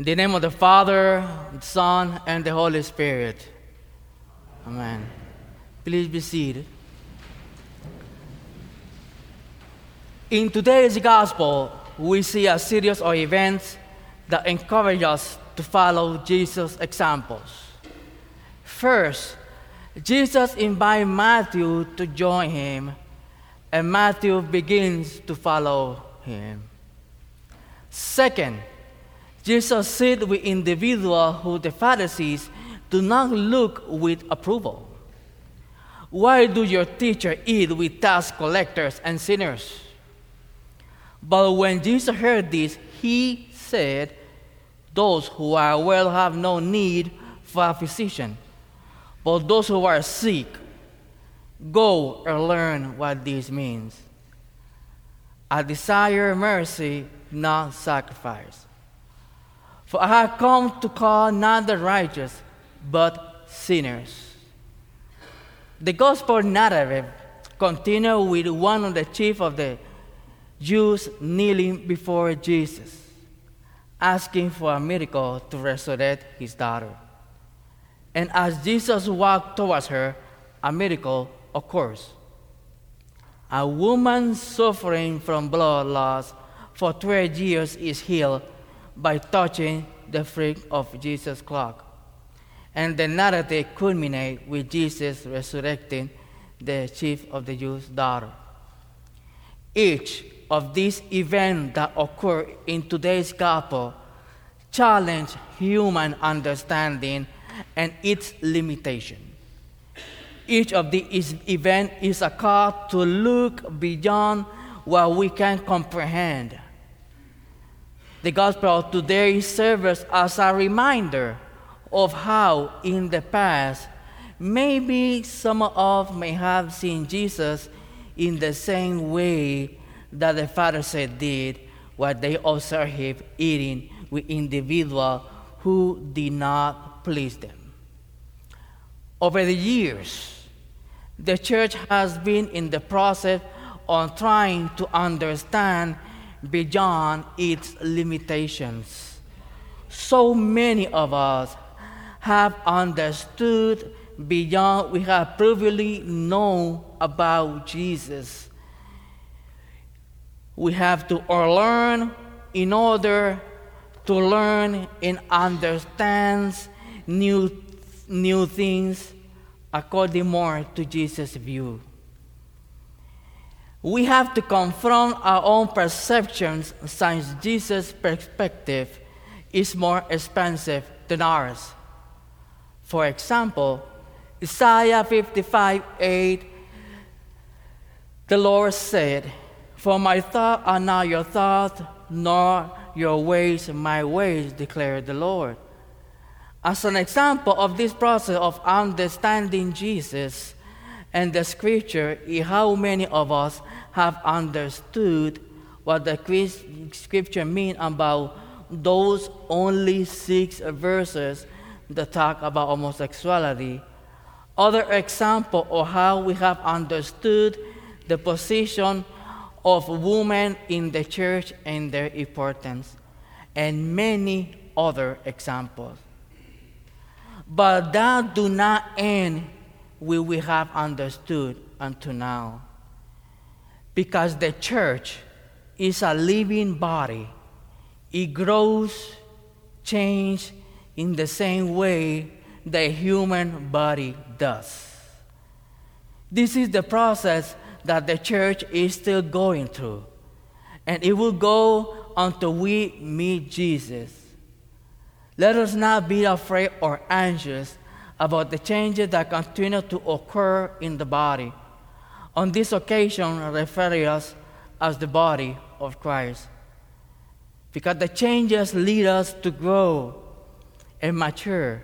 In the name of the Father, the Son, and the Holy Spirit. Amen. Please be seated. In today's gospel, we see a series of events that encourage us to follow Jesus' examples. First, Jesus invites Matthew to join him, and Matthew begins to follow him. Second, Jesus sits with individuals who the Pharisees do not look with approval. Why do your teacher eat with tax collectors and sinners? But when Jesus heard this, he said, "Those who are well have no need for a physician, but those who are sick, go and learn what this means. I desire mercy, not sacrifice. For I have come to call not the righteous, but sinners." The gospel narrative continues with one of the chief of the Jews kneeling before Jesus, asking for a miracle to resurrect his daughter. And as Jesus walked towards her, a miracle occurs. A woman suffering from blood loss for 12 years is healed by touching the fringe of Jesus' cloak. And the narrative culminates with Jesus resurrecting the chief of the Jews' daughter. Each of these events that occur in today's gospel challenge human understanding and its limitation. Each of these events is a call to look beyond what we can comprehend. The gospel today serves as a reminder of how in the past maybe some of us may have seen Jesus in the same way that the Pharisees did when they observed him eating with individuals who did not please them. Over the years, the church has been in the process of trying to understand beyond its limitations. So many of us have understood beyond we have previously known about Jesus. We have to learn in order to learn and understand new things according more to Jesus' view. We have to confront our own perceptions since Jesus' perspective is more expansive than ours. For example, Isaiah 55:8, the Lord said, "For my thoughts are not your thoughts, nor your ways my ways, declared the Lord." As an example of this process of understanding Jesus and the Scripture is how many of us have understood what the Scripture means about those only 6 verses that talk about homosexuality. Other example of how we have understood the position of women in the church and their importance, and many other examples. But that do not end where we have understood until now, because the church is a living body. It grows, changes in the same way the human body does. This is the process that the church is still going through, and it will go until we meet Jesus. Let us not be afraid or anxious about the changes that continue to occur in the body. On this occasion, referring us as the body of Christ, because the changes lead us to grow and mature.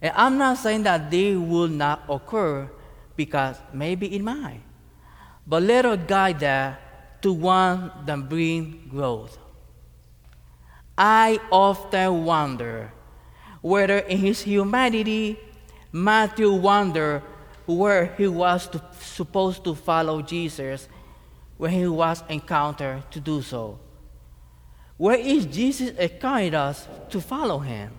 And I'm not saying that they will not occur, because maybe it might. But let us guide that to one that brings growth. I often wonder whether in his humanity, Matthew wondered where he was supposed to follow Jesus when he was encountered to do so. Where is Jesus guiding us to follow him?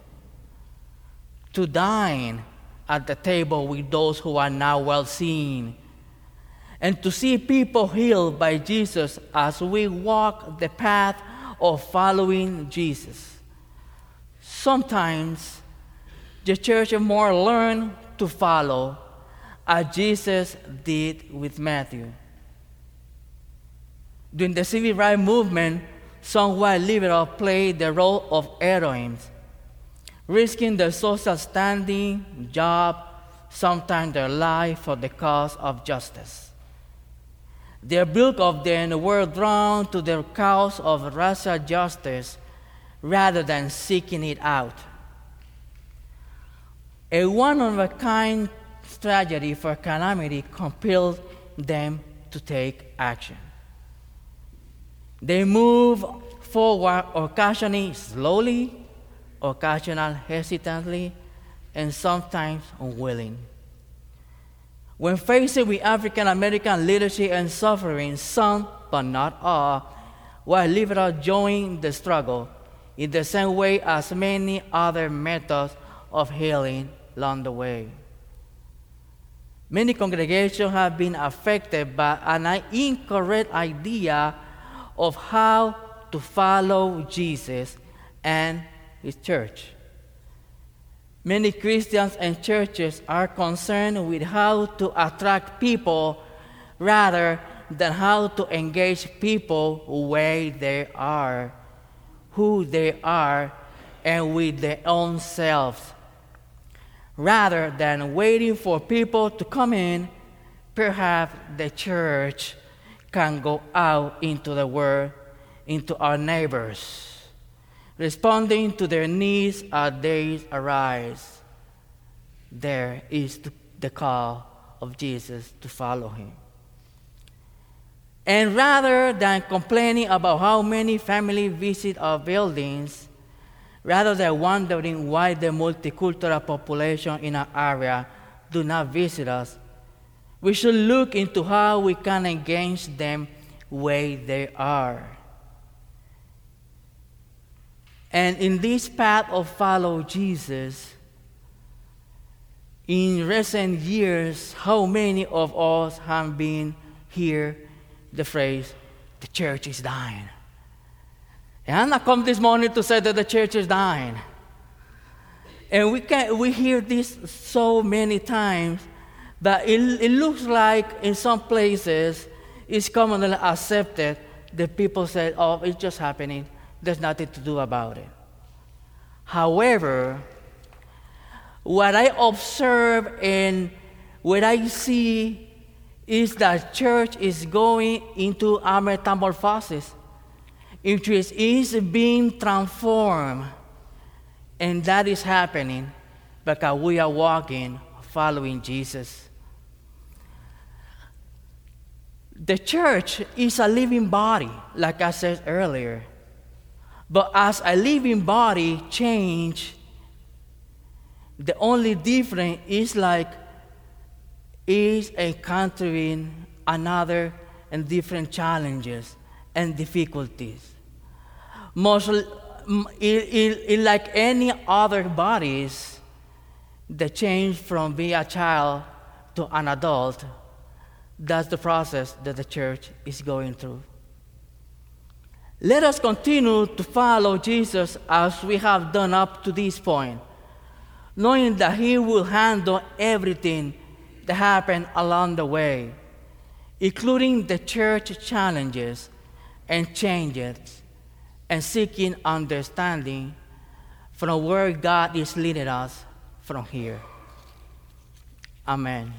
To dine at the table with those who are now well seen, and to see people healed by Jesus as we walk the path of following Jesus. Sometimes the church more learn to follow, as Jesus did with Matthew. During the civil rights movement, some white liberals played the role of heroines, risking their social standing, job, sometimes their life for the cause of justice. The bulk of them were drawn to the cause of racial justice rather than seeking it out. A one-of-a-kind strategy for calamity compelled them to take action. They moved forward occasionally slowly, occasionally hesitantly, and sometimes unwilling. When faced with African-American leadership and suffering, some, but not all, white liberals joined the struggle in the same way as many other methods of healing along the way. Many congregations have been affected by an incorrect idea of how to follow Jesus and his church. Many Christians and churches are concerned with how to attract people rather than how to engage people where they are, who they are, and with their own selves, rather than waiting for people to come in. Perhaps the church can go out into the world, into our neighbors, responding to their needs as they arise. There is the call of Jesus to follow him. And rather than complaining about how many families visit our buildings, rather than wondering why the multicultural population in our area do not visit us, we should look into how we can engage them where they are. And in this path of follow Jesus, in recent years, how many of us have been hear the phrase, the church is dying? And I'm not come this morning to say that the church is dying. And we hear this so many times that it looks like in some places it's commonly accepted that people say, oh, it's just happening. There's nothing to do about it. However, what I observe and what I see is that church is going into a metamorphosis. It is being transformed, and that is happening because we are walking, following Jesus. The church is a living body, like I said earlier. But as a living body change, the only difference is is encountering another and different challenges and difficulties. Mostly, like any other bodies, the change from being a child to an adult, that's the process that the church is going through. Let us continue to follow Jesus as we have done up to this point, knowing that he will handle everything that happened along the way, including the church challenges and changes, and seeking understanding from where God is leading us from here. Amen.